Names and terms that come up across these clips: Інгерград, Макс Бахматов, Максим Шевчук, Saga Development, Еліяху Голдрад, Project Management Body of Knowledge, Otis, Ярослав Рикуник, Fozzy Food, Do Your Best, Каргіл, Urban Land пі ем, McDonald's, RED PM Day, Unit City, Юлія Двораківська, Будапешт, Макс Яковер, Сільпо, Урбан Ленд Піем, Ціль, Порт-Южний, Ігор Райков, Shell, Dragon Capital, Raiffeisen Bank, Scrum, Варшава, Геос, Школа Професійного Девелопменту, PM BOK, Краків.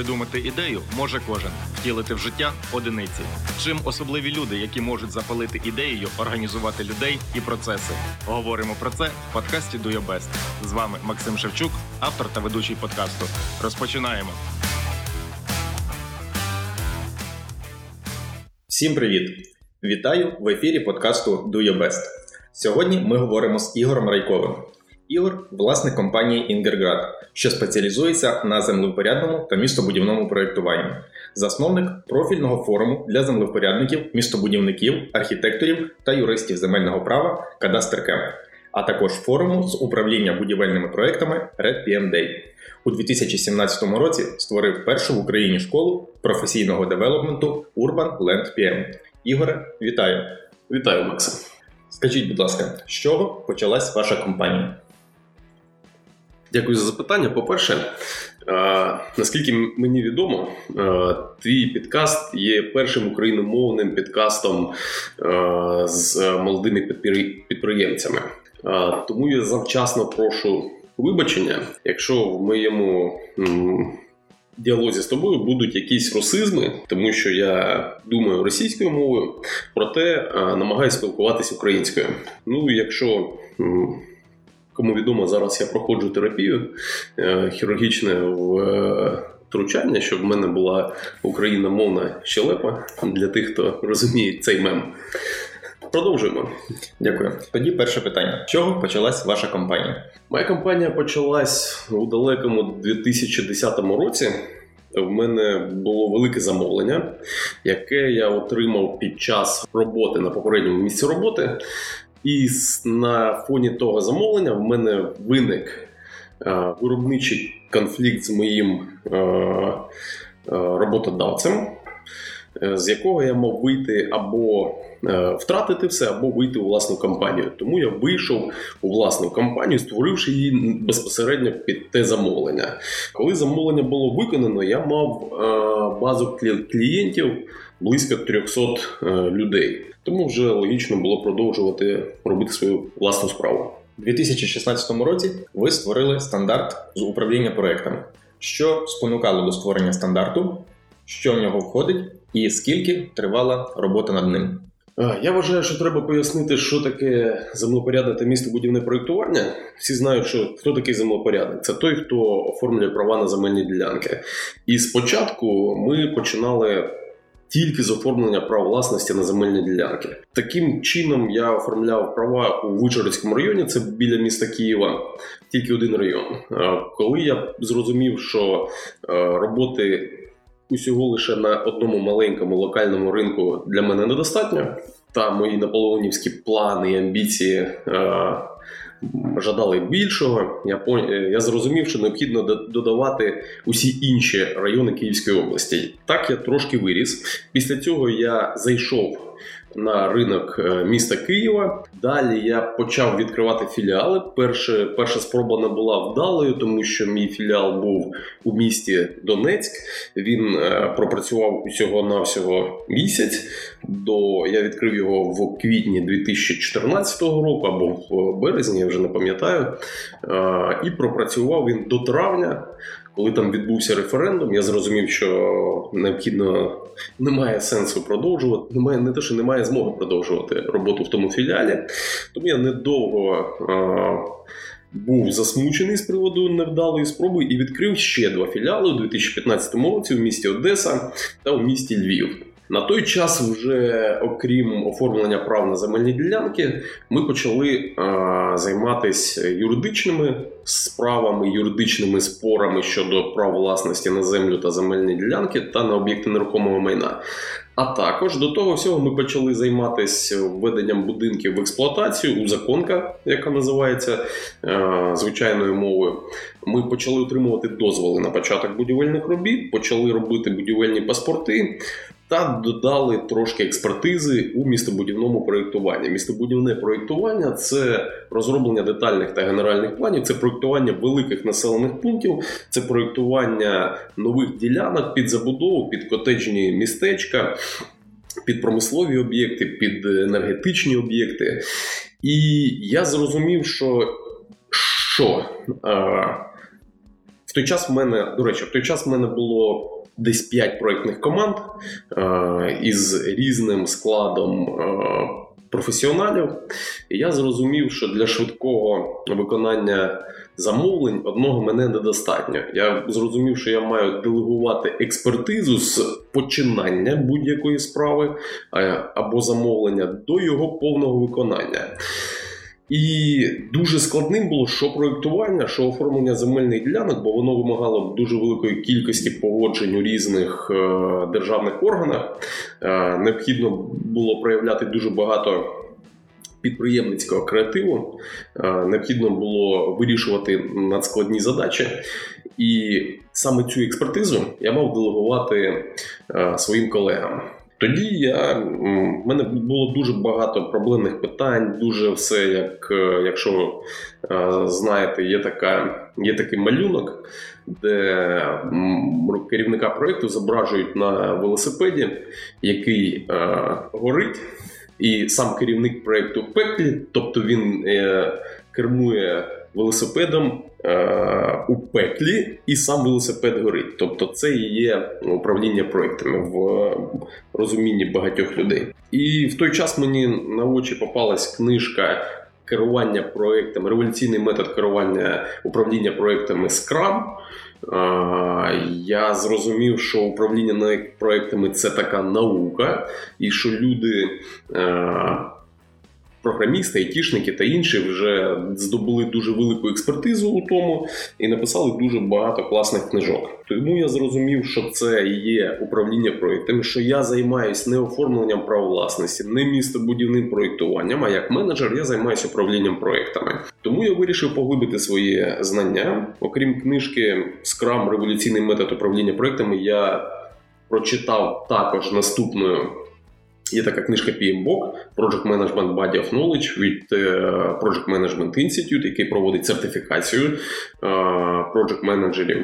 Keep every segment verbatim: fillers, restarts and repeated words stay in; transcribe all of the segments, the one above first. придумати ідею може кожен, втілити в життя – одиниці. Чим особливі люди, які можуть запалити ідеєю, організувати людей і процеси? Говоримо про це в подкасті «Do Your Best». З вами Максим Шевчук, автор та ведучий подкасту. Розпочинаємо. Всім привіт! Вітаю в ефірі подкасту «Do Your Best». Сьогодні ми говоримо з Ігорем Райковим. Ігор – власник компанії «Інгерград», що спеціалізується на землевпорядному та містобудівному проєктуванні. Засновник профільного форуму для землевпорядників, містобудівників, архітекторів та юристів земельного права «Cadastre Camp», а також форуму з управління будівельними проєктами «ред пі ем Day». У дві тисячі сімнадцятому році створив першу в Україні школу професійного девелопменту «Урбан Ленд Піем». Ігоре, вітаю! Вітаю, Максим! Скажіть, будь ласка, з чого почалась ваша компанія? Дякую за запитання. По-перше, е, наскільки мені відомо, е, твій підкаст є першим україномовним підкастом е, з молодими підприємцями. Е, тому я завчасно прошу вибачення, якщо в моєму м, діалозі з тобою будуть якісь русизми, тому що я думаю російською мовою, проте е, намагаюся спілкуватися українською. Ну, якщо... М, Кому відомо, зараз я проходжу терапію, хірургічне втручання, щоб в мене була україномовна щелепа, для тих, хто розуміє цей мем. Продовжуємо. Дякую. Тоді перше питання. З чого почалась ваша компанія? Моя компанія почалась у далекому дві тисячі десятому році. В мене було велике замовлення, яке я отримав під час роботи на попередньому місці роботи. І на фоні того замовлення в мене виник е, виробничий конфлікт з моїм е, е, роботодавцем, е, з якого я мав вийти або е, втратити все, або вийти у власну компанію. Тому я вийшов у власну компанію, створивши її безпосередньо під те замовлення. Коли замовлення було виконано, я мав е, базу клієнтів близько трьохсот е, людей. Тому вже логічно було продовжувати робити свою власну справу. У дві тисячі шістнадцятому році ви створили стандарт з управління проектами. Що спонукало до створення стандарту, що в нього входить і скільки тривала робота над ним? Я вважаю, що треба пояснити, що таке землевпорядне та містобудівне проєктування. Всі знають, що хто такий землевпорядник. Це той, хто оформлює права на земельні ділянки. І спочатку ми починали тільки з оформлення прав власності на земельні ділянки. Таким чином я оформляв права у Вичорському районі, це біля міста Києва, тільки один район. Коли я зрозумів, що роботи усього лише на одному маленькому локальному ринку для мене недостатньо, та мої наполеонівські плани і амбіції жадали більшого, я, я зрозумів, що необхідно додавати усі інші райони Київської області. Так я трошки виріс. Після цього я зайшов на ринок міста Києва. Далі я почав відкривати філіали. Перше, перша спроба не була вдалою, тому що мій філіал був у місті Донецьк. Він е, пропрацював усього-навсього місяць. До, я відкрив його в квітні дві тисячі чотирнадцятого року, або в березні, я вже не пам'ятаю. Е, і пропрацював він до травня. Коли там відбувся референдум, я зрозумів, що необхідно, немає сенсу продовжувати, немає, не те, що немає змоги продовжувати роботу в тому філіалі. Тому я недовго е- був засмучений з приводу невдалої спроби і відкрив ще два філіали у дві тисячі п'ятнадцятому році в місті Одеса та у місті Львів. На той час вже, окрім оформлення прав на земельні ділянки, ми почали а, займатися юридичними справами, юридичними спорами щодо прав власності на землю та земельні ділянки та на об'єкти нерухомого майна. А також до того всього ми почали займатися введенням будинків в експлуатацію, узаконка, яка називається е- звичайною мовою. Ми почали отримувати дозволи на початок будівельних робіт, почали робити будівельні паспорти та додали трошки експертизи у містобудівному проєктуванні. Містобудівне проєктування – це розроблення детальних та генеральних планів, це проєктування великих населених пунктів, це проєктування нових ділянок під забудову, під котеджні містечка, під промислові об'єкти, під енергетичні об'єкти. І я зрозумів, що, що а, В той час в мене, до речі, в той час в мене було десь п'ять проєктних команд е- із різним складом е- професіоналів. І я зрозумів, що для швидкого виконання замовлень одного мене недостатньо. Я зрозумів, що я маю делегувати експертизу з починання будь-якої справи або замовлення до його повного виконання. І дуже складним було що проєктування, що оформлення земельних ділянок, бо воно вимагало дуже великої кількості погоджень у різних е- державних органах. Е- необхідно було проявляти дуже багато підприємницького креативу, е- необхідно було вирішувати надскладні задачі. І саме цю експертизу я мав делегувати е- своїм колегам. Тоді я, в мене було дуже багато проблемних питань, дуже все, як, якщо знаєте, є, така, є такий малюнок, де керівника проєкту зображують на велосипеді, який е, горить, і сам керівник проєкту в пеклі, тобто він е, кермує велосипедом е, у пеклі, і сам велосипед горить. Тобто це і є управління проєктами в розумінні багатьох людей. І в той час мені на очі попалась книжка «Керування проєктами», революційний метод керування управління проєктами Scrum. Е, я зрозумів, що управління проєктами – це така наука, і що люди... Е, програмісти, айтішники та інші вже здобули дуже велику експертизу у тому і написали дуже багато класних книжок. Тому я зрозумів, що це є управління проєктами, що я займаюся не оформленням прав власності, не містобудівним проєктуванням, а як менеджер я займаюся управлінням проєктами. Тому я вирішив поглибити свої знання. Окрім книжки «Scrum. Революційний метод управління проєктами», я прочитав також наступною. Є така книжка пі ем бок Project Management Body of Knowledge від Project Management Institute, який проводить сертифікацію проджект-менеджерів.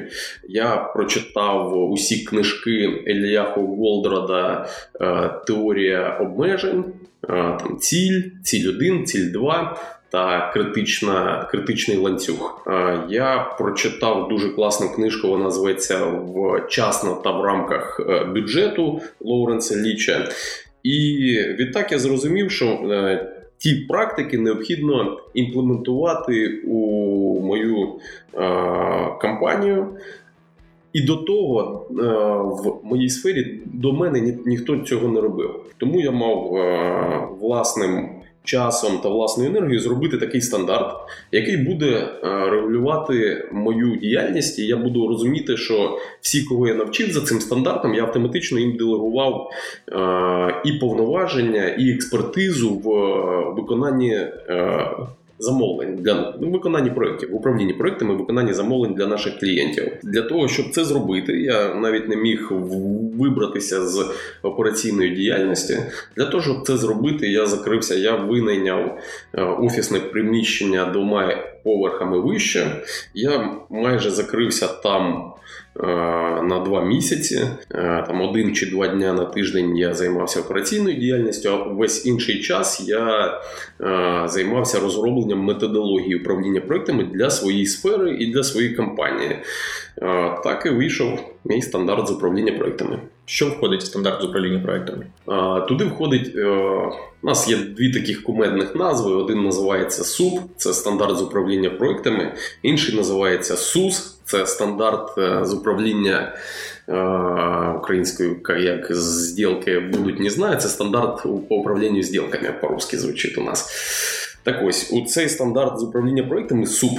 Я прочитав усі книжки Еліяху Голдрада «Теорія обмежень», там «Ціль», «Ціль один», «Ціль два» та критична, критичний ланцюг. Я прочитав дуже класну книжку, вона називається «Вчасно та в рамках бюджету» Лоуренса Ліча. І відтак я зрозумів, що е, ті практики необхідно імплементувати у мою е, компанію. І до того е, в моїй сфері до мене ні, ніхто цього не робив. Тому я мав е, власним часом та власною енергією зробити такий стандарт, який буде регулювати мою діяльність, і я буду розуміти, що всі, кого я навчив за цим стандартом, я автоматично їм делегував і повноваження, і експертизу в виконанні замовлень, для виконання проєктів, в управлінні проєктами, виконання замовлень для наших клієнтів. Для того, щоб це зробити, я навіть не міг вибратися з операційної діяльності. Для того, щоб це зробити, я закрився, я винайняв офісне приміщення двома поверхами вище. Я майже закрився там на два місяці, там один чи два дня на тиждень я займався операційною діяльністю, а весь інший час я займався розробленням методології управління проєктами для своєї сфери і для своєї компанії. Так і вийшов мій стандарт з управління проєктами. Що входить в стандарт з управління проєктами? Туди входить, у нас є дві таких кумедних назви. Один називається СУП, це стандарт з управління проєктами, інший називається СУС, це стандарт з управління українською, як зділки будуть, не знаю, це стандарт по управлінню зділками, по-русски звучить у нас. Так ось, у цей стандарт з управління проєктами СУП,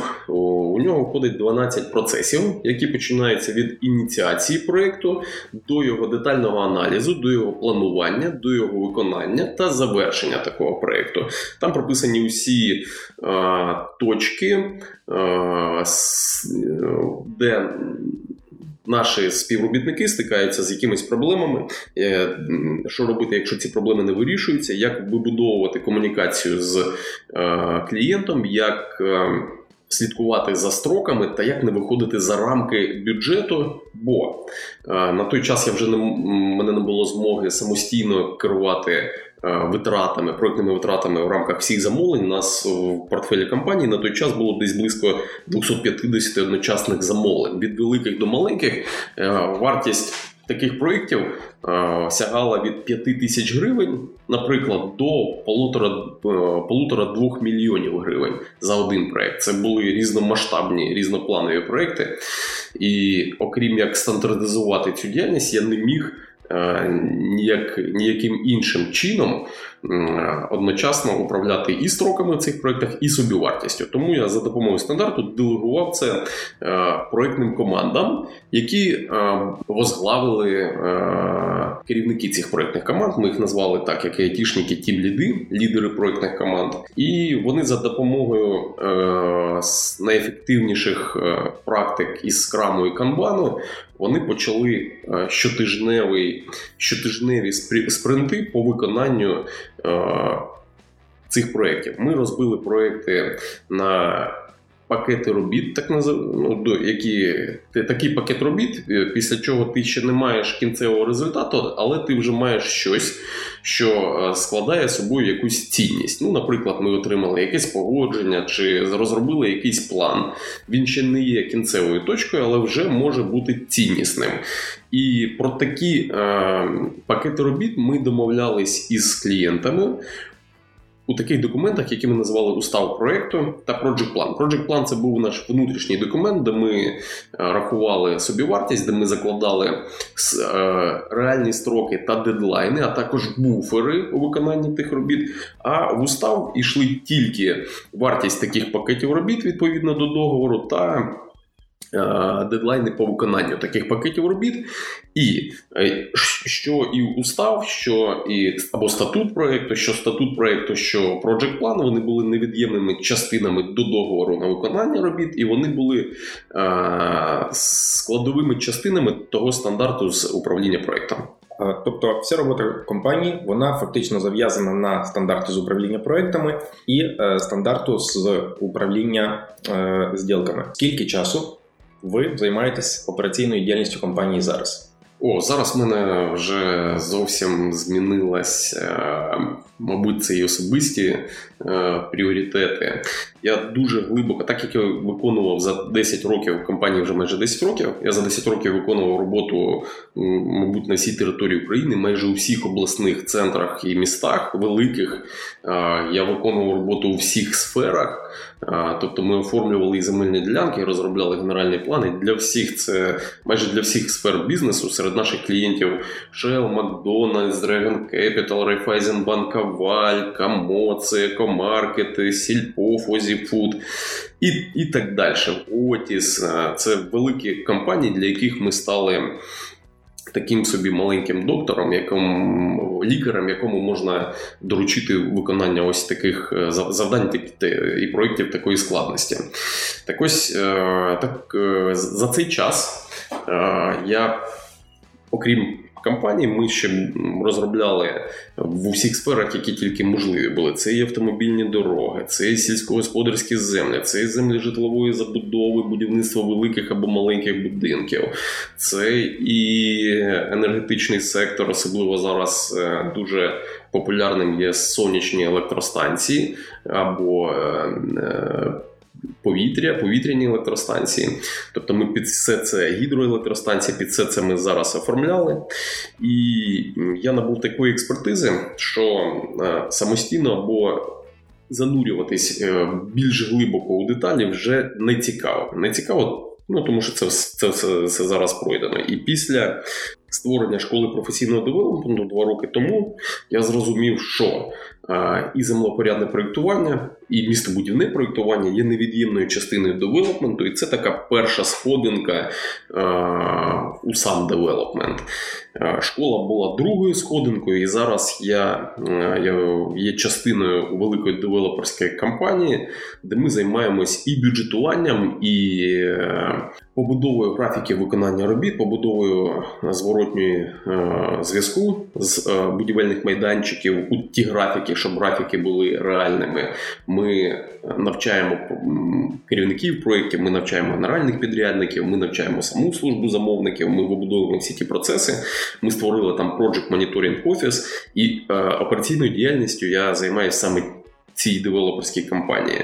у нього входить дванадцять процесів, які починаються від ініціації проєкту до його детального аналізу, до його планування, до його виконання та завершення такого проєкту. Там прописані усі е, точки, е, де наші співробітники стикаються з якимись проблемами, що робити, якщо ці проблеми не вирішуються, як вибудовувати комунікацію з клієнтом, як слідкувати за строками та як не виходити за рамки бюджету, бо на той час я вже не, мене не було змоги самостійно керувати витратами, проєктними витратами в рамках всіх замовлень. У нас в портфелі компанії на той час було десь близько двісті п'ятдесят одночасних замовлень. Від великих до маленьких вартість таких проєктів сягала від п'ять тисяч гривень, наприклад, до полутора-двох мільйонів гривень за один проєкт. Це були різномасштабні, різнопланові проєкти. І окрім як стандартизувати цю діяльність, я не міг Ніяк, ніяким іншим чином одночасно управляти і строками в цих проєктах, і собівартістю. Тому я за допомогою стандарту делегував це проєктним командам, які возглавили керівники цих проєктних команд. Ми їх назвали так, як айтішники, тім-ліди, лідери проєктних команд. І вони за допомогою найефективніших практик із скраму і канбану вони почали щотижневий, щотижневі спринти по виконанню е- цих проєктів. Ми розбили проєкти на пакети робіт, так називаємо, які такий пакет робіт, після чого ти ще не маєш кінцевого результату, але ти вже маєш щось, що складає собою якусь цінність. Ну, наприклад, ми отримали якесь погодження чи розробили якийсь план. Він ще не є кінцевою точкою, але вже може бути ціннісним. І про такі е- пакети робіт ми домовлялись із клієнтами у таких документах, які ми назвали устав проєкту та Project Plan. Project Plan – це був наш внутрішній документ, де ми рахували собівартість, де ми закладали реальні строки та дедлайни, а також буфери у виконанні тих робіт. А в устав йшли тільки вартість таких пакетів робіт відповідно до договору та дедлайни по виконанню таких пакетів робіт. І що і устав, що і або статут проєкту, що статут проєкту, що проджект план, вони були невід'ємними частинами до договору на виконання робіт, і вони були е- складовими частинами того стандарту з управління проєктом. Тобто вся робота компанії, вона фактично зав'язана на стандарти з управління проєктами і е- стандарту з управління е- зділками. Скільки часу ви займаєтесь операційною діяльністю компанії зараз? О, зараз в мене вже зовсім змінилась, мабуть, це і особисті пріоритети. Я дуже глибоко, так як я виконував за десять років, компанії вже майже десять років, я за десять років виконував роботу, мабуть, на всій території України, майже у всіх обласних центрах і містах великих. Я виконував роботу у всіх сферах, тобто ми оформлювали і земельні ділянки, і розробляли генеральні плани. Для всіх це, майже для всіх сфер бізнесу, серед наших клієнтів Shell, McDonald's, Dragon Capital, Raiffeisen Bank, Валь, Камоци, Екомаркети, Сільпо, Fozzy Food і, і так далі. Otis – це великі компанії, для яких ми стали таким собі маленьким доктором, якому, лікарем, якому можна доручити виконання ось таких завдань і проєктів такої складності. Так ось, так, за цей час я, окрім компанії, ми ще розробляли в усіх сферах, які тільки можливі були. Це і автомобільні дороги, це і сільськогосподарські землі, це і землі житлової забудови, будівництво великих або маленьких будинків, це і енергетичний сектор, особливо зараз дуже популярним є сонячні електростанції або повітря, повітряні електростанції. Тобто ми під все це гідроелектростанції, під все це ми зараз оформляли. І я набув такої експертизи, що самостійно або занурюватись більш глибоко у деталі вже не цікаво. Не цікаво, ну, тому що це все це, це зараз пройдено. І після створення школи професійного девелопменту два роки тому я зрозумів, що і землепорядне проєктування, і містобудівне проєктування є невід'ємною частиною девелопменту, і це така перша сходинка у сам девелопмент. Школа була другою сходинкою, і зараз я, я є частиною великої девелоперської компанії, де ми займаємось і бюджетуванням, і побудовою графіків виконання робіт, побудовою зворотньої зв'язку з будівельних майданчиків у ті графіки, щоб графіки були реальними. Ми навчаємо керівників проєктів, ми навчаємо генеральних підрядників, ми навчаємо саму службу замовників, ми вибудовуємо всі ті процеси. Ми створили там Project Monitoring Office, і е, операційною діяльністю я займаюся саме цій девелоперській компанії.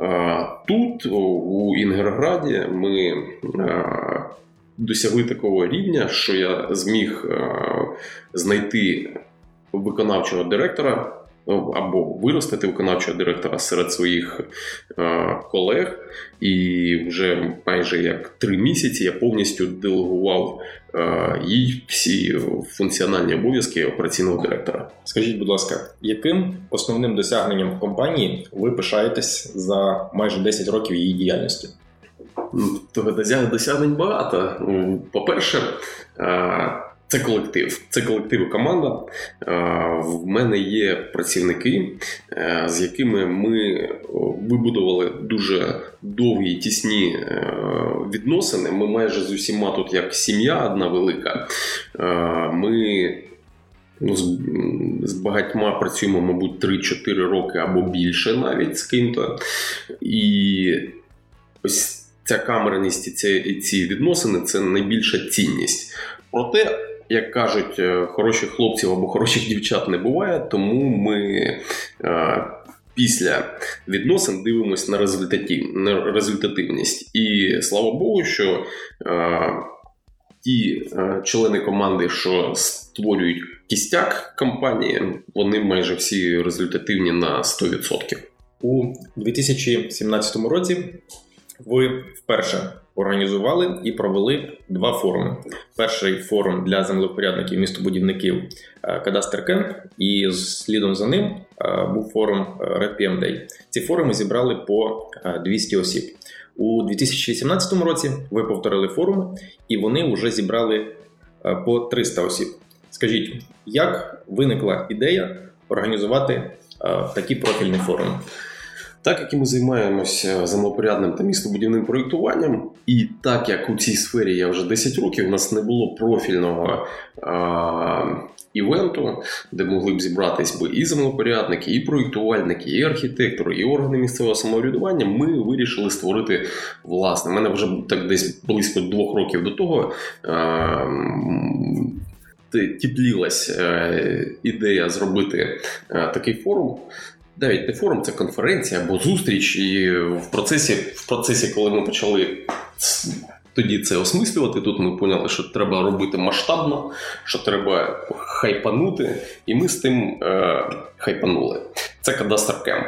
Е, тут, у Інгерграді, ми е, досягли такого рівня, що я зміг е, знайти виконавчого директора або виростити виконавчого директора серед своїх е, колег. І вже майже як три місяці я повністю делегував е, їй всі функціональні обов'язки операційного директора. Скажіть, будь ласка, яким основним досягненням компанії ви пишаєтесь за майже десять років її діяльності? Досягнень багато. По-перше, е, Це колектив. Це колектив і команда. В мене є працівники, з якими ми вибудували дуже довгі, тісні відносини. Ми майже з усіма тут як сім'я одна велика. Ми ну, з, з багатьма працюємо, мабуть, три-чотири роки або більше навіть з ким-то. І ось ця камерність і ці, ці відносини – це найбільша цінність. Проте, як кажуть, хороших хлопців або хороших дівчат не буває, тому ми е, після відносин дивимось на, на результативність. І слава Богу, що е, ті е, члени команди, що створюють кістяк компанії, вони майже всі результативні на сто відсотків. У дві тисячі сімнадцятому році ви вперше організували і провели два форуми. Перший форум для землевпорядників, містобудівників Cadastre Camp, і слідом за ним був форум Red пі ем Day. Ці форуми зібрали по двісті осіб. У дві тисячі сімнадцятому році ви повторили форуми, і вони вже зібрали по триста осіб. Скажіть, як виникла ідея організувати такі профільні форуми? Так як ми займаємося землепорядним та містобудівним проєктуванням, і так як у цій сфері я вже десять років, у нас не було профільного а, івенту, де могли б зібратись би і землепорядники, і проєктувальники, і архітектори, і органи місцевого самоврядування, ми вирішили створити власне. У мене вже так десь близько двох років до того а, теплілась ідея зробити а, такий форум. Навіть не форум, це конференція або зустріч, і в процесі, в процесі, коли ми почали тоді це осмислювати, тут ми поняли, що треба робити масштабно, що треба хайпанути, і ми з тим е, хайпанули. Це Cadastre Camp,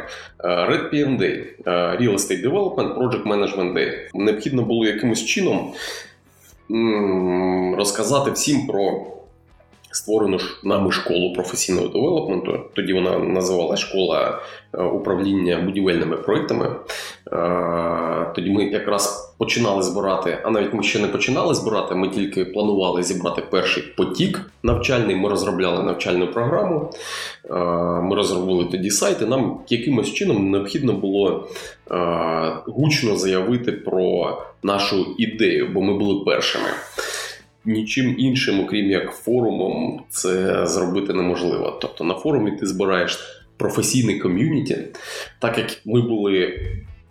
Red пі ем Day, Real Estate Development, Project Management Day. Необхідно було якимось чином м- розказати всім про створену нами школу професійного девелопменту. Тоді вона називалася «Школа управління будівельними проєктами». Тоді ми якраз починали збирати, а навіть ми ще не починали збирати, ми тільки планували зібрати перший потік навчальний. Ми розробляли навчальну програму, ми розробили тоді сайти. Нам якимось чином необхідно було гучно заявити про нашу ідею, бо ми були першими. Нічим іншим, окрім як форумом, це зробити неможливо. Тобто на форумі ти збираєш професійний ком'юніті. Так як ми були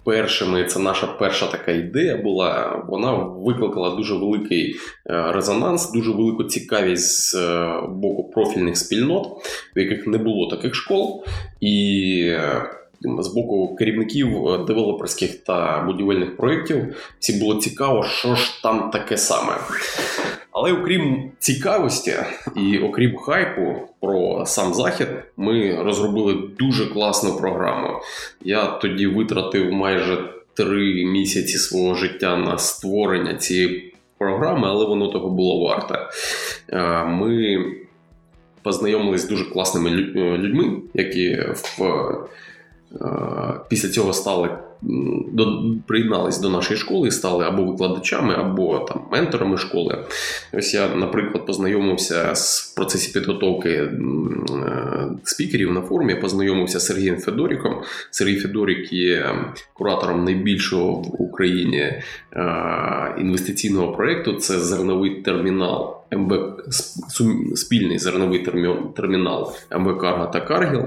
першими, це наша перша така ідея була, вона викликала дуже великий резонанс, дуже велику цікавість з боку профільних спільнот, в яких не було таких школ, і з боку керівників девелоперських та будівельних проєктів всі було цікаво, що ж там таке саме. Але окрім цікавості і окрім хайпу про сам захід, ми розробили дуже класну програму. Я тоді витратив майже три місяці свого життя на створення цієї програми, але воно того було варте. Ми познайомились з дуже класними людьми, які в після цього стали, до, приєднались до нашої школи і стали або викладачами, або там, менторами школи. Ось я, наприклад, познайомився з, в процесі підготовки е, спікерів на форумі, познайомився з Сергієм Федориком. Сергій Федорик є куратором найбільшого в Україні е, інвестиційного проєкту. Це зерновий термінал ем бе, спільний зерновий термінал ем бе «Карга» та «Каргіл».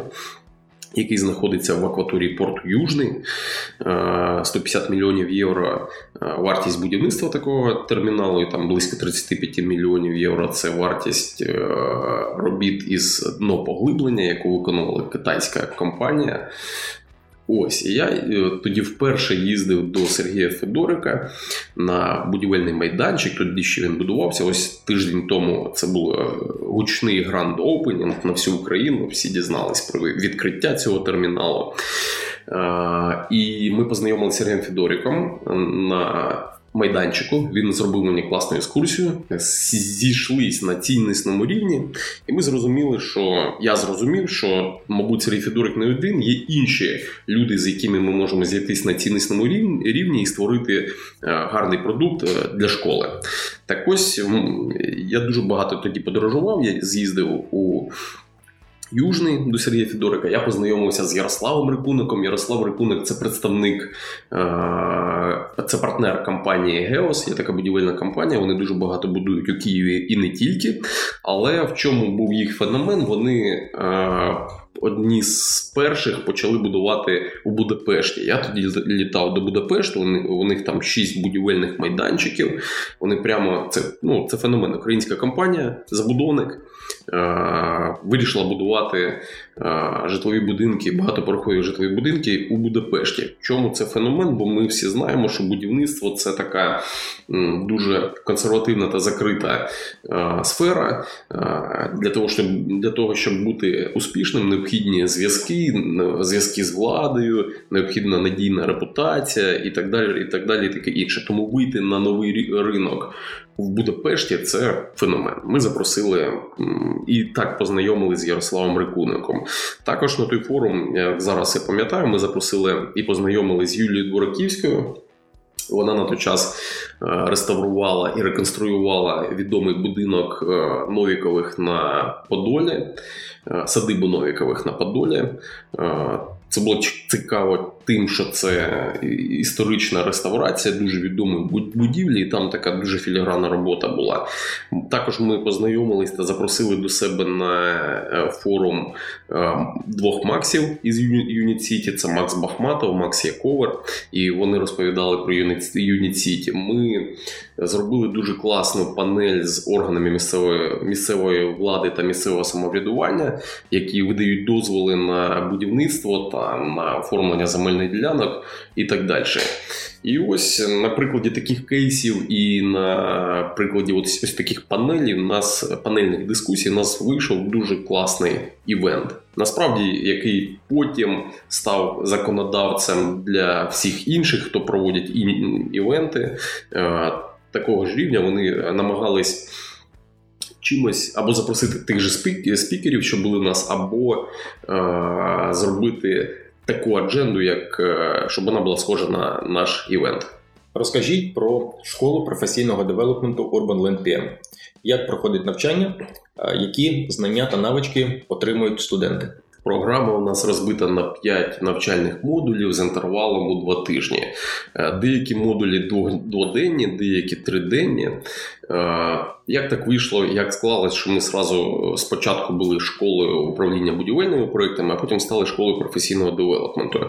який знаходиться в акваторії Порт-Южний. сто п'ятдесят мільйонів євро вартість будівництва такого терміналу, і там близько тридцять п'ять мільйонів євро це вартість робіт із днопоглиблення, яку виконувала китайська компанія. Ось, і я тоді вперше їздив до Сергія Федорика на будівельний майданчик, тоді ще він будувався. Ось тиждень тому це був гучний гранд-опенінг на всю Україну, всі дізнались про відкриття цього терміналу. І ми познайомилися з Сергієм Федориком на майданчику, він зробив мені класну екскурсію, зійшлись на ціннісному рівні, і ми зрозуміли, що я зрозумів, що, мабуть, Сергій Федорик не один, є інші люди, з якими ми можемо зійтись на ціннісному рівні і створити гарний продукт для школи. Так ось, я дуже багато тоді подорожував, я з'їздив у Южний до Сергія Федорика, я познайомився з Ярославом Рикуником. Ярослав Рикуник – це представник, це партнер компанії Геос, є така будівельна компанія, вони дуже багато будують у Києві і не тільки, але в чому був їх феномен, вони одні з перших почали будувати у Будапешті. Я тоді літав до Будапешту, у них там шість будівельних майданчиків, вони прямо, це, ну, це феномен, українська компанія, забудовник, е- вирішила будувати е- житлові будинки, багатопорохові житлові будинки у Будапешті. В чому це феномен? Бо ми всі знаємо, що будівництво – це така м- дуже консервативна та закрита е- сфера. Е- для того, щоб, для того, щоб бути успішним, не необхідні зв'язки, зв'язки з владою, необхідна надійна репутація і так далі, і так далі, і таке інше. Тому вийти на новий ринок в Будапешті – це феномен. Ми запросили і так познайомилися з Ярославом Рикуником. Також на той форум, як зараз я пам'ятаю, ми запросили і познайомилися з Юлією Двораківською. Вона на той час реставрувала і реконструювала відомий будинок Новікових на Подолі, садибу Новікових на Подолі. Це було цікаво тим, що це історична реставрація дуже відомої будівлі, і там така дуже філігранна робота була. Також ми познайомились та запросили до себе на форум двох Максів із Unit City. Це Макс Бахматов, Макс Яковер, і вони розповідали про Unit City. Ми зробили дуже класну панель з органами місцевої, місцевої влади та місцевого самоврядування, які видають дозволи на будівництво та на оформлення земельних ділянок і так далі. І ось на прикладі таких кейсів і на прикладі ось, ось таких панелів, нас, панельних дискусій, у нас вийшов дуже класний івент. Насправді, який потім став законодавцем для всіх інших, хто проводять івенти такого ж рівня, вони намагались чимось або запросити тих же спікерів, що були в нас, або е- зробити таку адженду, як, е- щоб вона була схожа на наш івент. Розкажіть про школу професійного девелопменту Urban Land пі ем. Як проходить навчання, які знання та навички отримують студенти? Програма у нас розбита на п'ять навчальних модулів з інтервалом у два тижні. Деякі модулі дводенні, деякі триденні. Як так вийшло, як склалось, що ми зразу спочатку були школою управління будівельними проектами, а потім стали школою професійного девелопменту.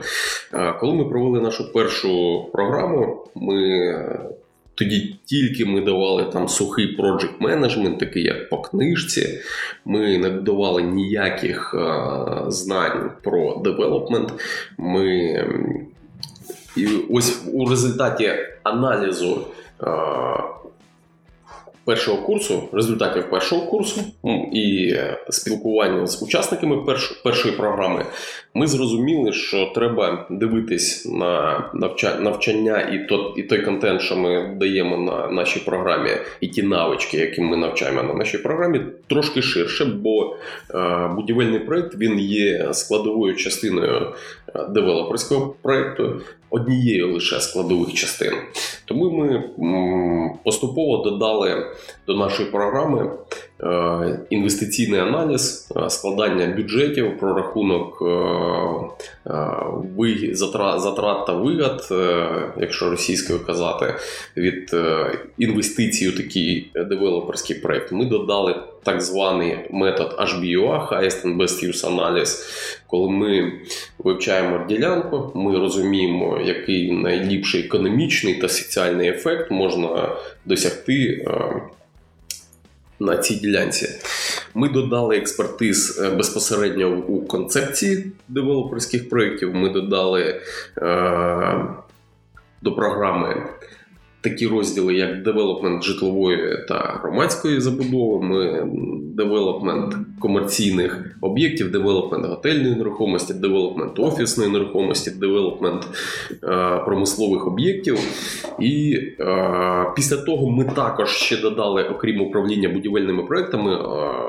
Коли ми провели нашу першу програму, ми... Тоді тільки ми давали там сухий Project Management, такий як по книжці, ми не давали ніяких а, знань про development. Ми, і ось у результаті аналізу а, першого курсу, результатів першого курсу і спілкування з учасниками перш, першої програми, ми зрозуміли, що треба дивитись на навчання і, тот, і той контент, що ми даємо на нашій програмі, і ті навички, які ми навчаємо на нашій програмі, трошки ширше, бо е, будівельний проєкт, він є складовою частиною девелоперського проєкту, однією лише складових частин. Тому ми м, поступово додали до нашої програми інвестиційний аналіз, складання бюджетів, прорахунок затрат та вигод, якщо російською казати, від інвестицій у такий девелоперський проєкт. Ми додали так званий метод ейч бі ю ей, Highest and Best Use Analysis, коли ми вивчаємо ділянку, ми розуміємо, який найліпший економічний та соціальний ефект можна досягти на цій ділянці. Ми додали експертиз безпосередньо у концепції девелоперських проєктів. Ми додали е- до програми такі розділи, як девелопмент житлової та громадської забудови, ми девелопмент комерційних об'єктів, девелопмент готельної нерухомості, девелопмент офісної нерухомості, девелопмент е, промислових об'єктів. І е, після того ми також ще додали, окрім управління будівельними проектами, е,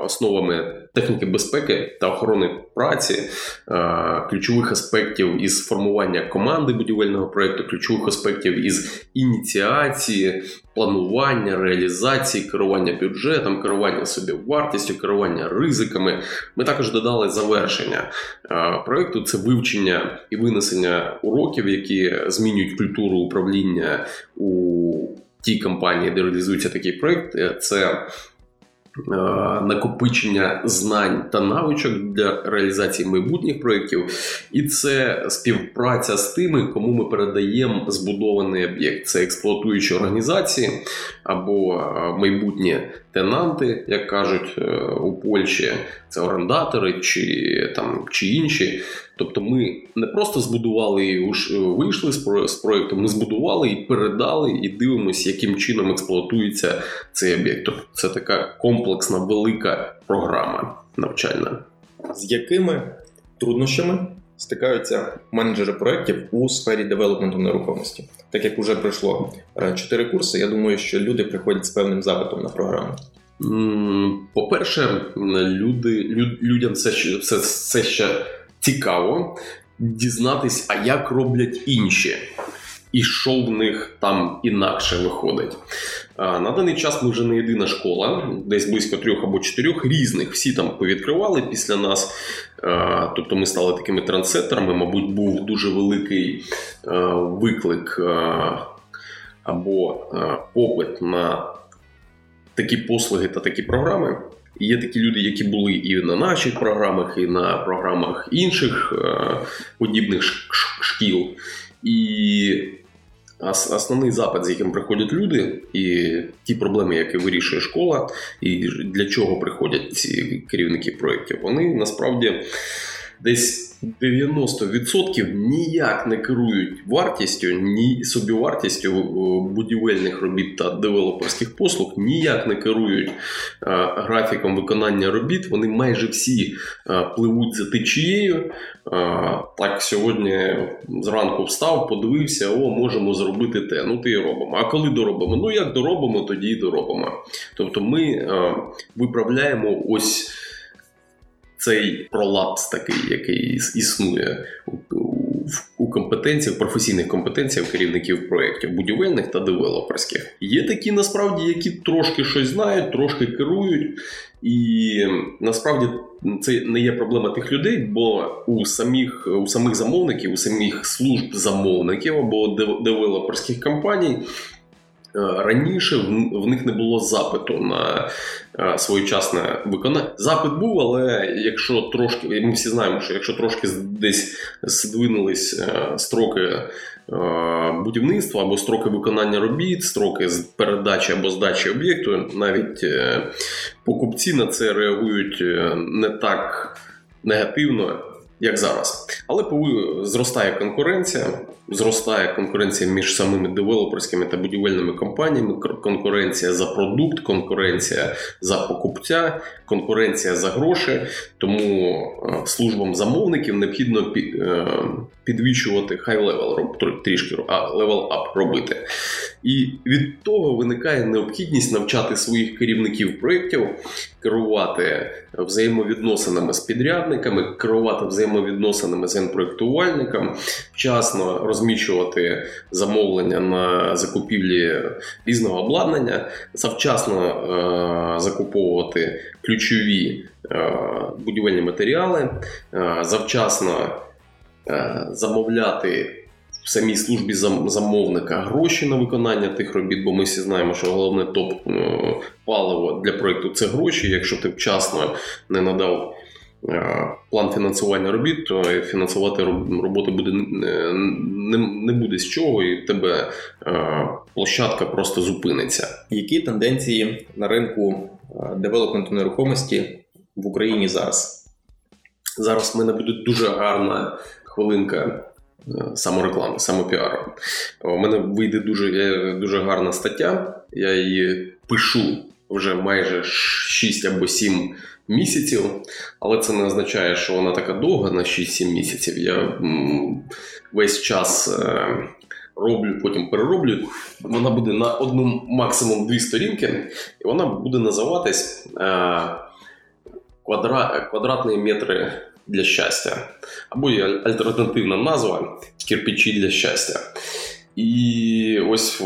основами техніки безпеки та охорони праці, е, ключових аспектів із формування команди будівельного проекту, ключових аспектів із ініціації, планування, реалізації, керування бюджетом, керування собівартістю, керування ризиками. Ми також додали завершення проєкту. Це вивчення і винесення уроків, які змінюють культуру управління у тій компанії, де реалізується такий проєкт. Це накопичення знань та навичок для реалізації майбутніх проєктів, і це співпраця з тими, кому ми передаємо збудований об'єкт. Це експлуатуючі організації або майбутні тенанти, як кажуть у Польщі, це орендатори чи, там, чи інші. Тобто ми не просто збудували і вийшли з проєкту, ми збудували і передали, і дивимося, яким чином експлуатується цей об'єкт. Тобто це така комплексна, велика програма навчальна. З якими труднощами стикаються менеджери проєктів у сфері девелопменту нерухомості? Так як вже пройшло чотири курси, я думаю, що люди приходять з певним запитом на програму. По-перше, люди, люд, людям все ще, все, все ще цікаво дізнатись, а як роблять інші, і що в них там інакше виходить. На даний час ми вже не єдина школа, десь близько трьох або чотирьох різних, всі там повідкривали після нас, тобто ми стали такими трансетерами, мабуть, був дуже великий виклик або попит на такі послуги та такі програми. І є такі люди, які були і на наших програмах, і на програмах інших подібних шкіл. І основний запит, з яким приходять люди, і ті проблеми, які вирішує школа, і для чого приходять ці керівники проєктів, вони насправді десь дев'яносто відсотків ніяк не керують вартістю, ні собівартістю будівельних робіт та девелоперських послуг, ніяк не керують графіком виконання робіт. Вони майже всі пливуть за течією. Так, сьогодні зранку встав, подивився, о, можемо зробити те, ну ти і робимо. А коли доробимо? Ну як доробимо, тоді і доробимо. Тобто ми виправляємо ось цей пролапс такий, який існує у компетенціях, професійних компетенціях керівників проєктів, будівельних та девелоперських. Є такі, насправді, які трошки щось знають, трошки керують, і насправді це не є проблема тих людей, бо у самих, у самих замовників, у самих служб замовників або девелоперських компаній раніше в них не було запиту на своєчасне виконання. Запит був, але якщо трошки, ми всі знаємо, що якщо трошки десь здвинулись строки будівництва або строки виконання робіт, строки передачі або здачі об'єкту, навіть покупці на це реагують не так негативно, як зараз. Але зростає конкуренція, зростає конкуренція між самими девелоперськими та будівельними компаніями, конкуренція за продукт, конкуренція за покупця, конкуренція за гроші. Тому службам замовників необхідно підвищувати хай-левел, трішки левел-ап робити. І від того виникає необхідність навчати своїх керівників проєктів, керувати взаємовідносинами з підрядниками, керувати взаємовідносинами взаємовідносинами з генпроєктувальником, вчасно розміщувати замовлення на закупівлі різного обладнання, завчасно е- закуповувати ключові е- будівельні матеріали, е- завчасно е- замовляти в самій службі замовника гроші на виконання тих робіт, бо ми всі знаємо, що головне топ-паливо для проєкту – це гроші. Якщо ти вчасно не надав план фінансування робіт, то фінансувати роботи буде, не, не буде з чого, і в тебе площадка просто зупиниться. Які тенденції на ринку девелопменту нерухомості в Україні зараз? Зараз в мене буде дуже гарна хвилинка самореклами, самопіару. У мене вийде дуже, дуже гарна стаття, я її пишу вже майже шість або сім місяців, але це не означає, що вона така довга на шість-сім місяців. Я весь час роблю, потім перероблю. Вона буде на одну, максимум дві сторінки, і вона буде називатись квадра... «Квадратні метри для щастя», або є альтернативна назва «Кирпичі для щастя». І ось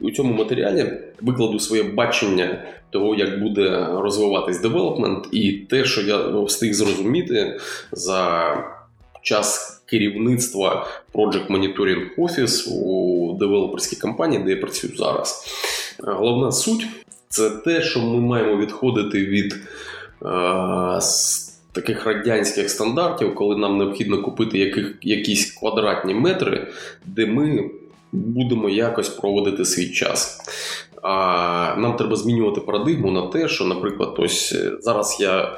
у цьому матеріалі викладу своє бачення того, як буде розвиватись девелопмент, і те, що я встиг зрозуміти за час керівництва Project Monitoring Office у девелоперській компанії, де я працюю зараз. Головна суть – це те, що ми маємо відходити від е- таких радянських стандартів, коли нам необхідно купити яких, якісь квадратні метри, де ми будемо якось проводити свій час. А нам треба змінювати парадигму на те, що, наприклад, ось зараз я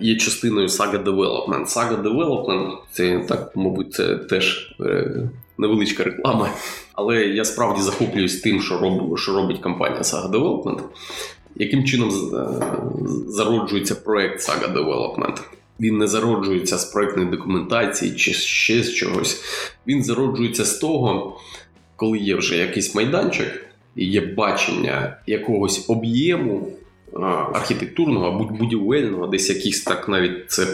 є частиною Saga Development. Saga Development, це так, мабуть, це теж невеличка реклама, але я справді захоплююсь тим, що робить, що робить компанія Saga Development. Яким чином зароджується проект Saga Development? Він не зароджується з проектної документації чи ще з чогось. Він зароджується з того, коли є вже якийсь майданчик і є бачення якогось об'єму архітектурного або будівельного, десь якийсь так навіть це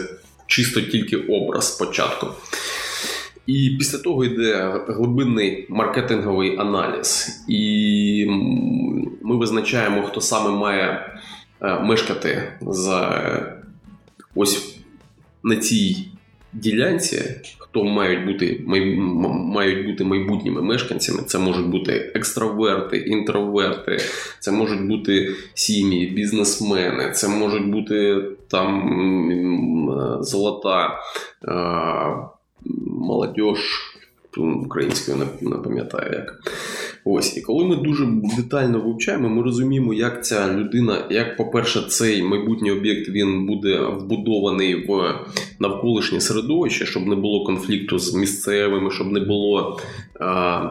чисто тільки образ спочатку. І після того йде глибинний маркетинговий аналіз. І ми визначаємо, хто саме має мешкати за ось на цій ділянці, хто мають бути, мають бути майбутніми мешканцями. Це можуть бути екстраверти, інтроверти, це можуть бути сім'ї, бізнесмени, це можуть бути там золота молодь, українською не пам'ятаю як. Ось, і коли ми дуже детально вивчаємо, ми розуміємо, як ця людина, як, по-перше, цей майбутній об'єкт, він буде вбудований в навколишнє середовище, щоб не було конфлікту з місцевими, щоб не було а,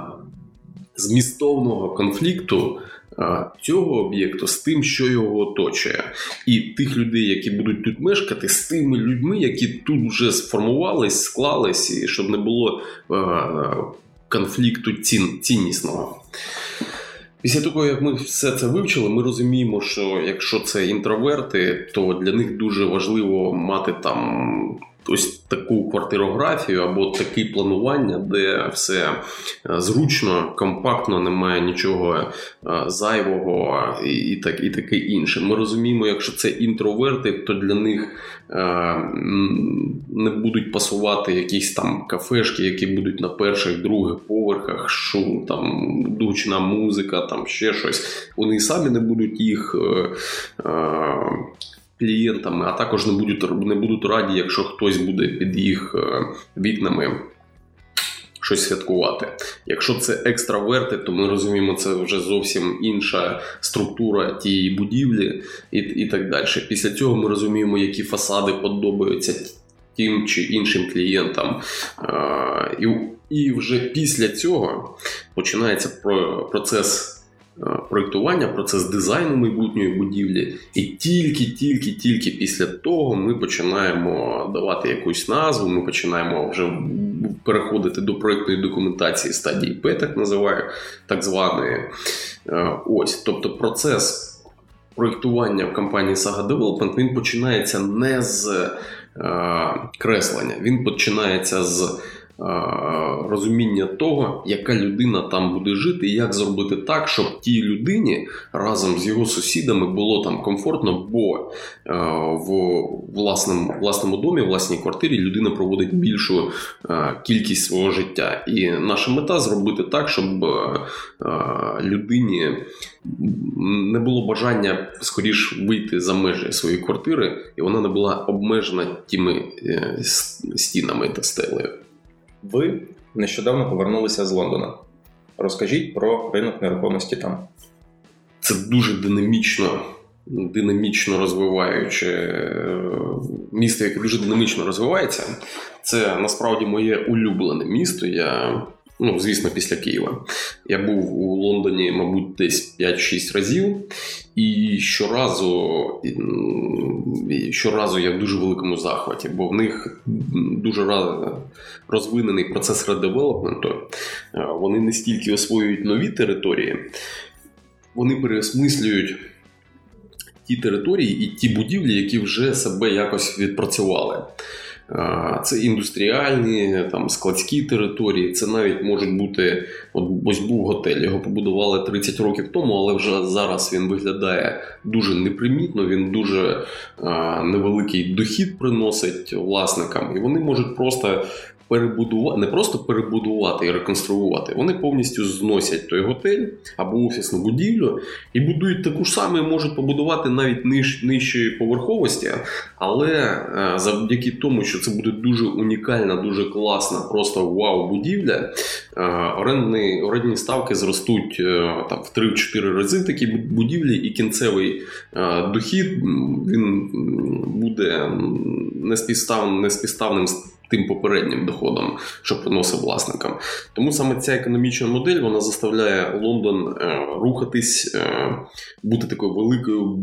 змістовного конфлікту а, цього об'єкту з тим, що його оточує. І тих людей, які будуть тут мешкати, з тими людьми, які тут вже сформувались, склались, і щоб не було а, конфлікту цін, ціннісного. Після того, як ми все це вивчили, ми розуміємо, що якщо це інтроверти, то для них дуже важливо мати там ось таку квартирографію або таке планування, де все зручно, компактно, немає нічого зайвого і так, і таке інше. Ми розуміємо, якщо це інтроверти, то для них не будуть пасувати якісь там кафешки, які будуть на перших, других поверхах, шум, там гучна музика, там ще щось. Вони самі не будуть їх клієнтами, а також не будуть, не будуть раді, якщо хтось буде під їх вікнами щось святкувати. Якщо це екстраверти, то ми розуміємо, це вже зовсім інша структура тієї будівлі і, і так далі. Після цього ми розуміємо, які фасади подобаються тим чи іншим клієнтам. І, і вже після цього починається процес проєктування, процес дизайну майбутньої будівлі, і тільки-тільки-тільки після того ми починаємо давати якусь назву, ми починаємо вже переходити до проєктної документації стадії П, так називаю, так званої. Ось, тобто процес проєктування в компанії Saga Development, він починається не з креслення. Він починається з розуміння того, яка людина там буде жити і як зробити так, щоб тій людині разом з його сусідами було там комфортно, бо в власному, власному домі, в власній квартирі людина проводить більшу кількість свого життя. І наша мета зробити так, щоб людині не було бажання скоріш вийти за межі своєї квартири, і вона не була обмежена тими стінами та стелею. Ви нещодавно повернулися з Лондона. Розкажіть про ринок нерухомості там. Це дуже динамічно, динамічно розвиваюче місто, яке дуже динамічно розвивається. Це насправді моє улюблене місто. Я, ну, звісно, після Києва. Я був у Лондоні, мабуть, десь п'ять-шість разів. І щоразу, і щоразу я в дуже великому захваті, бо в них дуже розвинений процес редевелопменту. Вони не стільки освоюють нові території, вони переосмислюють ті території і ті будівлі, які вже себе якось відпрацювали. Це індустріальні, там, складські території, це навіть можуть бути, от ось був готель, його побудували тридцять років тому, але вже зараз він виглядає дуже непримітно, він дуже а, невеликий дохід приносить власникам, і вони можуть просто перебудувати, не просто перебудувати і реконструювати, вони повністю зносять той готель або офісну будівлю і будують таку ж саму, можуть побудувати навіть ниж, нижчої поверховості, але завдяки тому, що це буде дуже унікальна, дуже класна, просто вау-будівля, орендні, орендні ставки зростуть там, в три-чотири рази такі будівлі, і кінцевий дохід він буде неспівставним, неспівставним тим попереднім доходом, що приносив власникам. Тому саме ця економічна модель, вона заставляє Лондон рухатись, бути такою великою,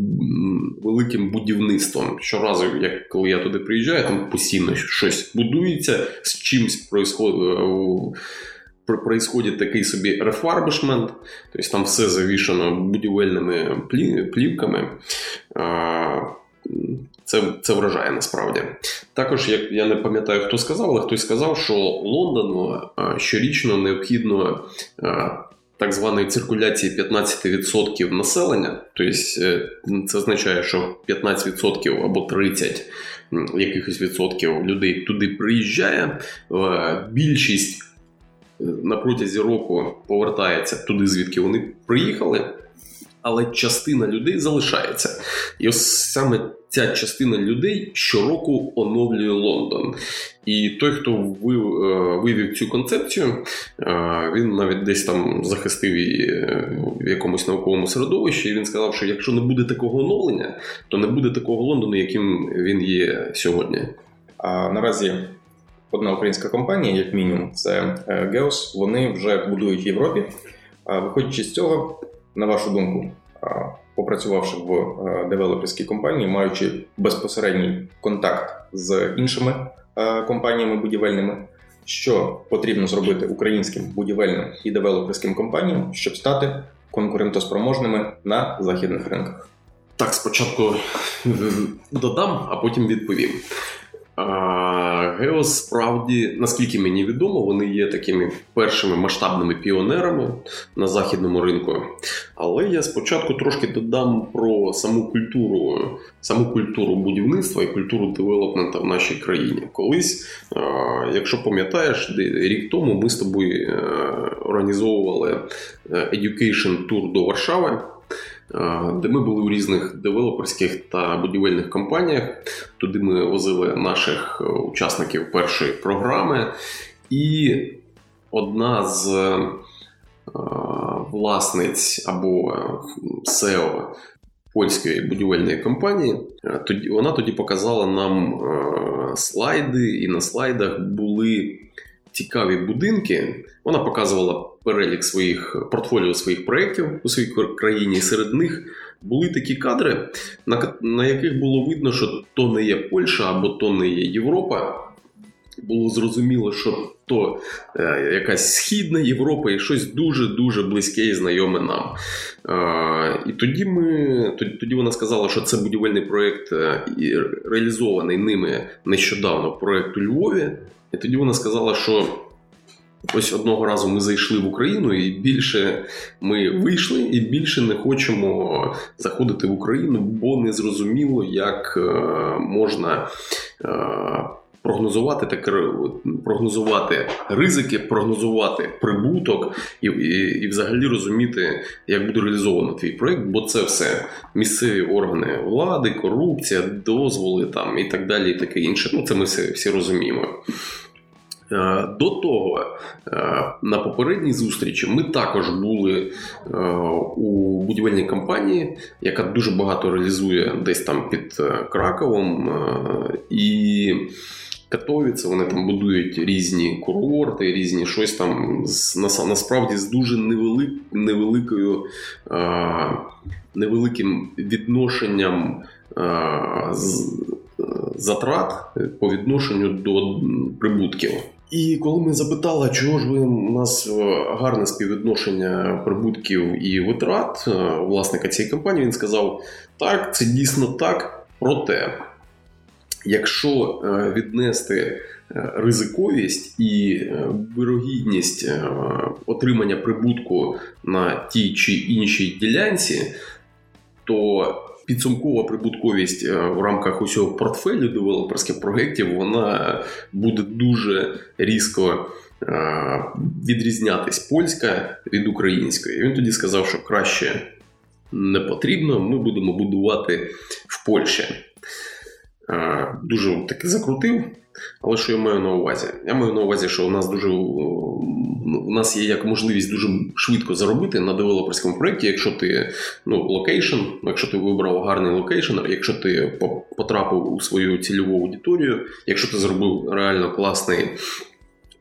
великим будівництвом. Щоразу, як коли я туди приїжджаю, там постійно щось будується, з чимось происходить. Происходить такий собі рефарбішмент, тобто там все завішано будівельними плівками. Це, це вражає насправді. Також, як я не пам'ятаю, хто сказав, але хтось сказав, що Лондону щорічно необхідно так званої циркуляції п'ятнадцять відсотків населення. Тобто це означає, що п'ятнадцять відсотків або тридцять відсотків якихось відсотків людей туди приїжджає. Більшість на протязі року повертається туди, звідки вони приїхали. Але частина людей залишається. І ось саме ця частина людей щороку оновлює Лондон. І той, хто вивів цю концепцію, він навіть десь там захистив її в якомусь науковому середовищі, і він сказав, що якщо не буде такого оновлення, то не буде такого Лондону, яким він є сьогодні. А наразі одна українська компанія, як мінімум, це Геос, вони вже будують в Європі. Виходячи з цього, на вашу думку, попрацювавши в девелоперській компанії, маючи безпосередній контакт з іншими компаніями будівельними, що потрібно зробити українським будівельним і девелоперським компаніям, щоб стати конкурентоспроможними на західних ринках? Так, спочатку додам, а потім відповім. Геос, справді, наскільки мені відомо, вони є такими першими масштабними піонерами на західному ринку. Але я спочатку трошки додам про саму культуру, саму культуру будівництва і культуру девелопмента в нашій країні. Колись, якщо пам'ятаєш, рік тому ми з тобою організовували education tour до Варшави, де ми були у різних девелоперських та будівельних компаніях. Туди ми возили наших учасників першої програми. І одна з власниць або сео польської будівельної компанії, вона тоді показала нам слайди, і на слайдах були цікаві будинки. Вона показувала перелік своїх портфоліо своїх проєктів у своїй країні. Серед них були такі кадри, на, на яких було видно, що то не є Польща або то не є Європа. було зрозуміло, що то е, якась Східна Європа і щось дуже-дуже близьке і знайоме нам. Е, і тоді, ми, тоді, тоді вона сказала, що це будівельний проєкт, е, реалізований ними нещодавно, проєкт у Львові. І тоді вона сказала, що ось одного разу ми зайшли в Україну, і більше ми вийшли, і більше не хочемо заходити в Україну, бо не зрозуміло, як можна прогнозувати так, прогнозувати ризики, прогнозувати прибуток і, і, і взагалі розуміти, як буде реалізовано твій проєкт, бо це все місцеві органи влади, корупція, дозволи там і так далі, і таке інше. Ну, це ми всі, всі розуміємо. До того, на попередній зустрічі ми також були у будівельній компанії, яка дуже багато реалізує десь там під Краковом і Катовіце, вони там будують різні курорти, різні щось там, насправді з дуже невелик, невеликою, невеликим відношенням затрат по відношенню до прибутків. І коли ми запитали, чого ж ви, у нас гарне співвідношення прибутків і витрат власника цієї компанії, він сказав, так, це дійсно так, проте, якщо віднести ризиковість і вирогідність отримання прибутку на тій чи іншій ділянці, то підсумкова прибутковість в рамках усього портфелю девелоперських проєктів, вона буде дуже різко відрізнятись польська від української. Він тоді сказав, що краще не потрібно, ми будемо будувати в Польщі. Дуже таки закрутив, але що я маю на увазі? Я маю на увазі, що у нас дуже... У нас є як можливість дуже швидко заробити на девелоперському проєкті, якщо ти, ну, локейшн, якщо ти вибрав гарний локейшн, якщо ти потрапив у свою цільову аудиторію, якщо ти зробив реально класний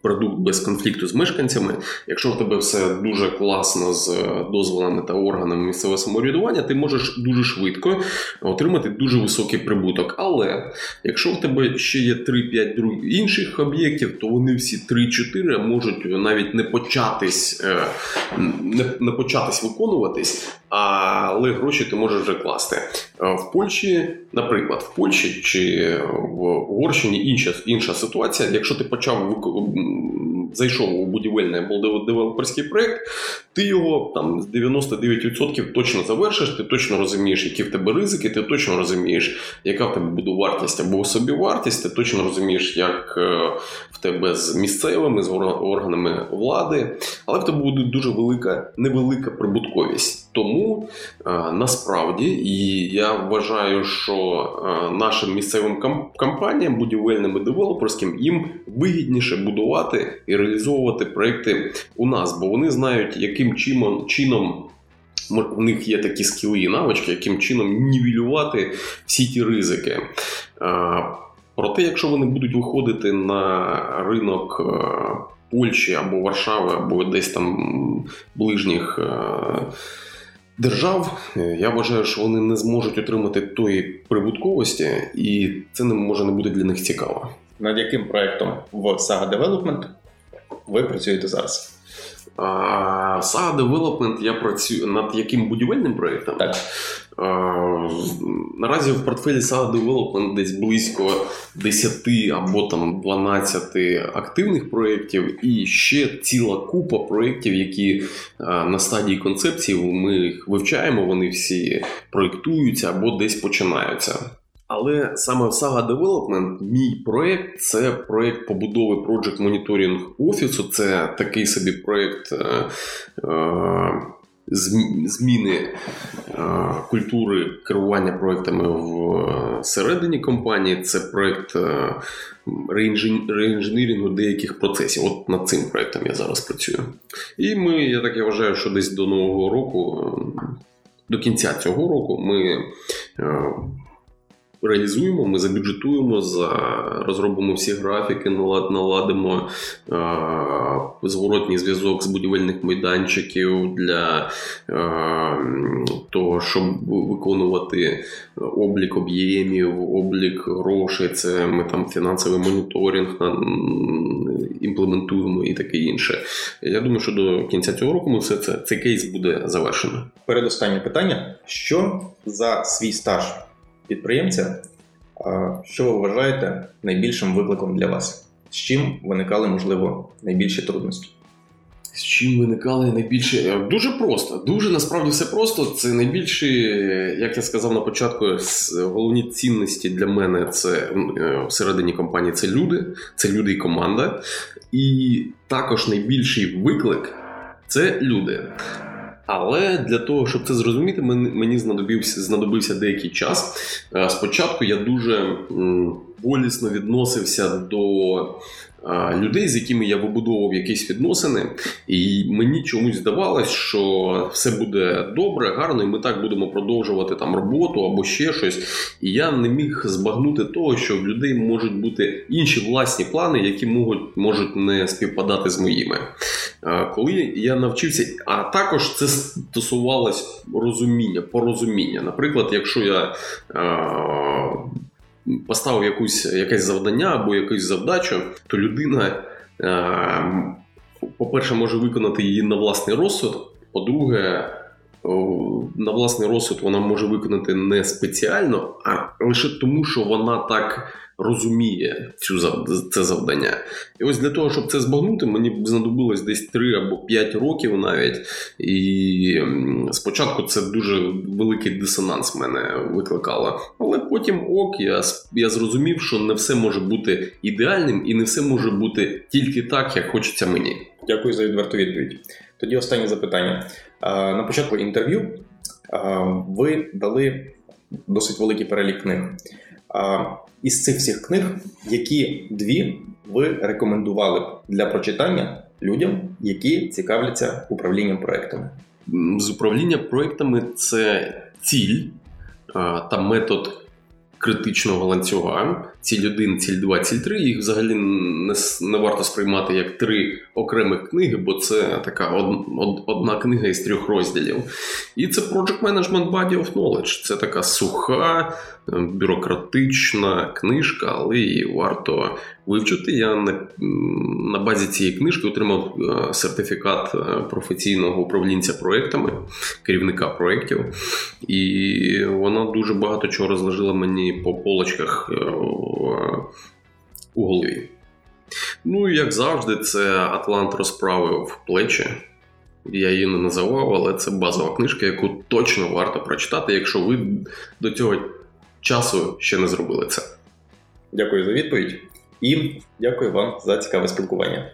продукт без конфлікту з мешканцями, якщо в тебе все дуже класно з дозволами та органами місцевого самоврядування, ти можеш дуже швидко отримати дуже високий прибуток. Але якщо в тебе ще є три-п'ять інших об'єктів, то вони всі три-чотири можуть навіть не початись, не, не початись виконуватись, але гроші ти можеш вже класти. В Польщі, наприклад, в Польщі чи в Угорщині інша, інша ситуація. Якщо ти почав, зайшов у будівельний або девелоперський проєкт, ти його там з дев'яносто дев'ять відсотків точно завершиш, ти точно розумієш, які в тебе ризики, ти точно розумієш, яка в тебе буде вартість або собівартість, ти точно розумієш, як в тебе з місцевими, з органами влади, але в тебе буде дуже велика, невелика прибутковість. Тому насправді, і я вважаю, що нашим місцевим компаніям, будівельним і девелоперським, їм вигідніше будувати і реалізовувати проекти у нас, бо вони знають, яким чином у них є такі скіли і навички, яким чином нівелювати всі ті ризики. Проте, якщо вони будуть виходити на ринок Польщі або Варшави, або десь там ближніх держав, я вважаю, що вони не зможуть отримати тої прибутковості, і це не може не бути для них цікаво. Над яким проєктом в Saga Development ви працюєте зараз? Uh, Saga Development я працюю над яким будівельним проєктом? Так. Uh, наразі в портфелі Saga Development десь близько десять або там дванадцять активних проєктів і ще ціла купа проєктів, які uh, на стадії концепції ми їх вивчаємо, вони всі проєктуються або десь починаються. Але саме в Saga Development мій проєкт – це проєкт побудови Project Monitoring Office. Це такий собі проєкт зміни культури керування проєктами всередині компанії. Це проєкт реінженірінгу деяких процесів. От над цим проєктом я зараз працюю. І ми, я так я вважаю, що десь до Нового року, до кінця цього року ми реалізуємо, ми забюджетуємо, розробимо всі графіки, наладимо зворотній зв'язок з будівельних майданчиків для того, щоб виконувати облік об'ємів, облік грошей, це ми там фінансовий моніторинг імплементуємо і таке інше. Я думаю, що до кінця цього року ми все це, цей кейс буде завершено. Передостаннє питання. Що за свій стаж підприємця, що ви вважаєте найбільшим викликом для вас? З чим виникали, можливо, найбільші трудності? З чим виникали найбільше? Дуже просто. Дуже, насправді, все просто. Це найбільші, як я сказав на початку, головні цінності для мене це всередині компанії. Це люди, це люди і команда. І також найбільший виклик – це люди. Але для того, щоб це зрозуміти, мені знадобився, знадобився деякий час. Спочатку я дуже болісно відносився до людей, з якими я вибудовував якісь відносини, і мені чомусь здавалось, що все буде добре, гарно, і ми так будемо продовжувати там роботу або ще щось. І я не міг збагнути того, що в людей можуть бути інші власні плани, які можуть, можуть не співпадати з моїми. Коли я навчився, а також це стосувалось розуміння, порозуміння. Наприклад, якщо я поставив якусь, якесь завдання або якусь завдачу, то людина, по-перше, може виконати її на власний розсуд, по-друге, на власний розсуд вона може виконати не спеціально, а лише тому, що вона так розуміє цю, це завдання. І ось для того, щоб це збагнути, мені знадобилось десь три або п'ять років навіть. І спочатку це дуже великий дисонанс мене викликало. Але потім ок, я, я зрозумів, що не все може бути ідеальним і не все може бути тільки так, як хочеться мені. Дякую за відверту відповідь. Тоді останнє запитання. На початку інтерв'ю ви дали досить великий перелік книг. Із цих всіх книг, які дві ви рекомендували б для прочитання людям, які цікавляться управлінням проектами? З управління проектами це ціль та метод критичного ланцюга. Ціль один, ціль два, ціль три. Їх взагалі не, не варто сприймати як три окремих книги, бо це така од, од, одна книга із трьох розділів. І це Project Management Body of Knowledge. Це така суха, бюрократична книжка, але її варто вивчити. Я на, на базі цієї книжки отримав сертифікат професійного управлінця проектами, керівника проектів. І вона дуже багато чого розложила мені по полочках у голові. Ну і як завжди, це «Атлант розправив плечі». Я її не називав, але це базова книжка, яку точно варто прочитати, якщо ви до цього часу ще не зробили це. Дякую за відповідь і дякую вам за цікаве спілкування.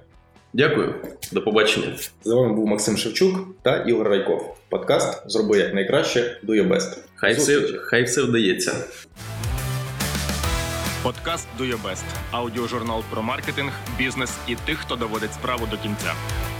Дякую. До побачення. З вами був Максим Шевчук та Ігор Райков. Подкаст «Зроби як найкраще, Do Your Best». Хай все, хай все вдається. Подкаст «Do Your Best» – аудіожурнал про маркетинг, бізнес і тих, хто доводить справу до кінця.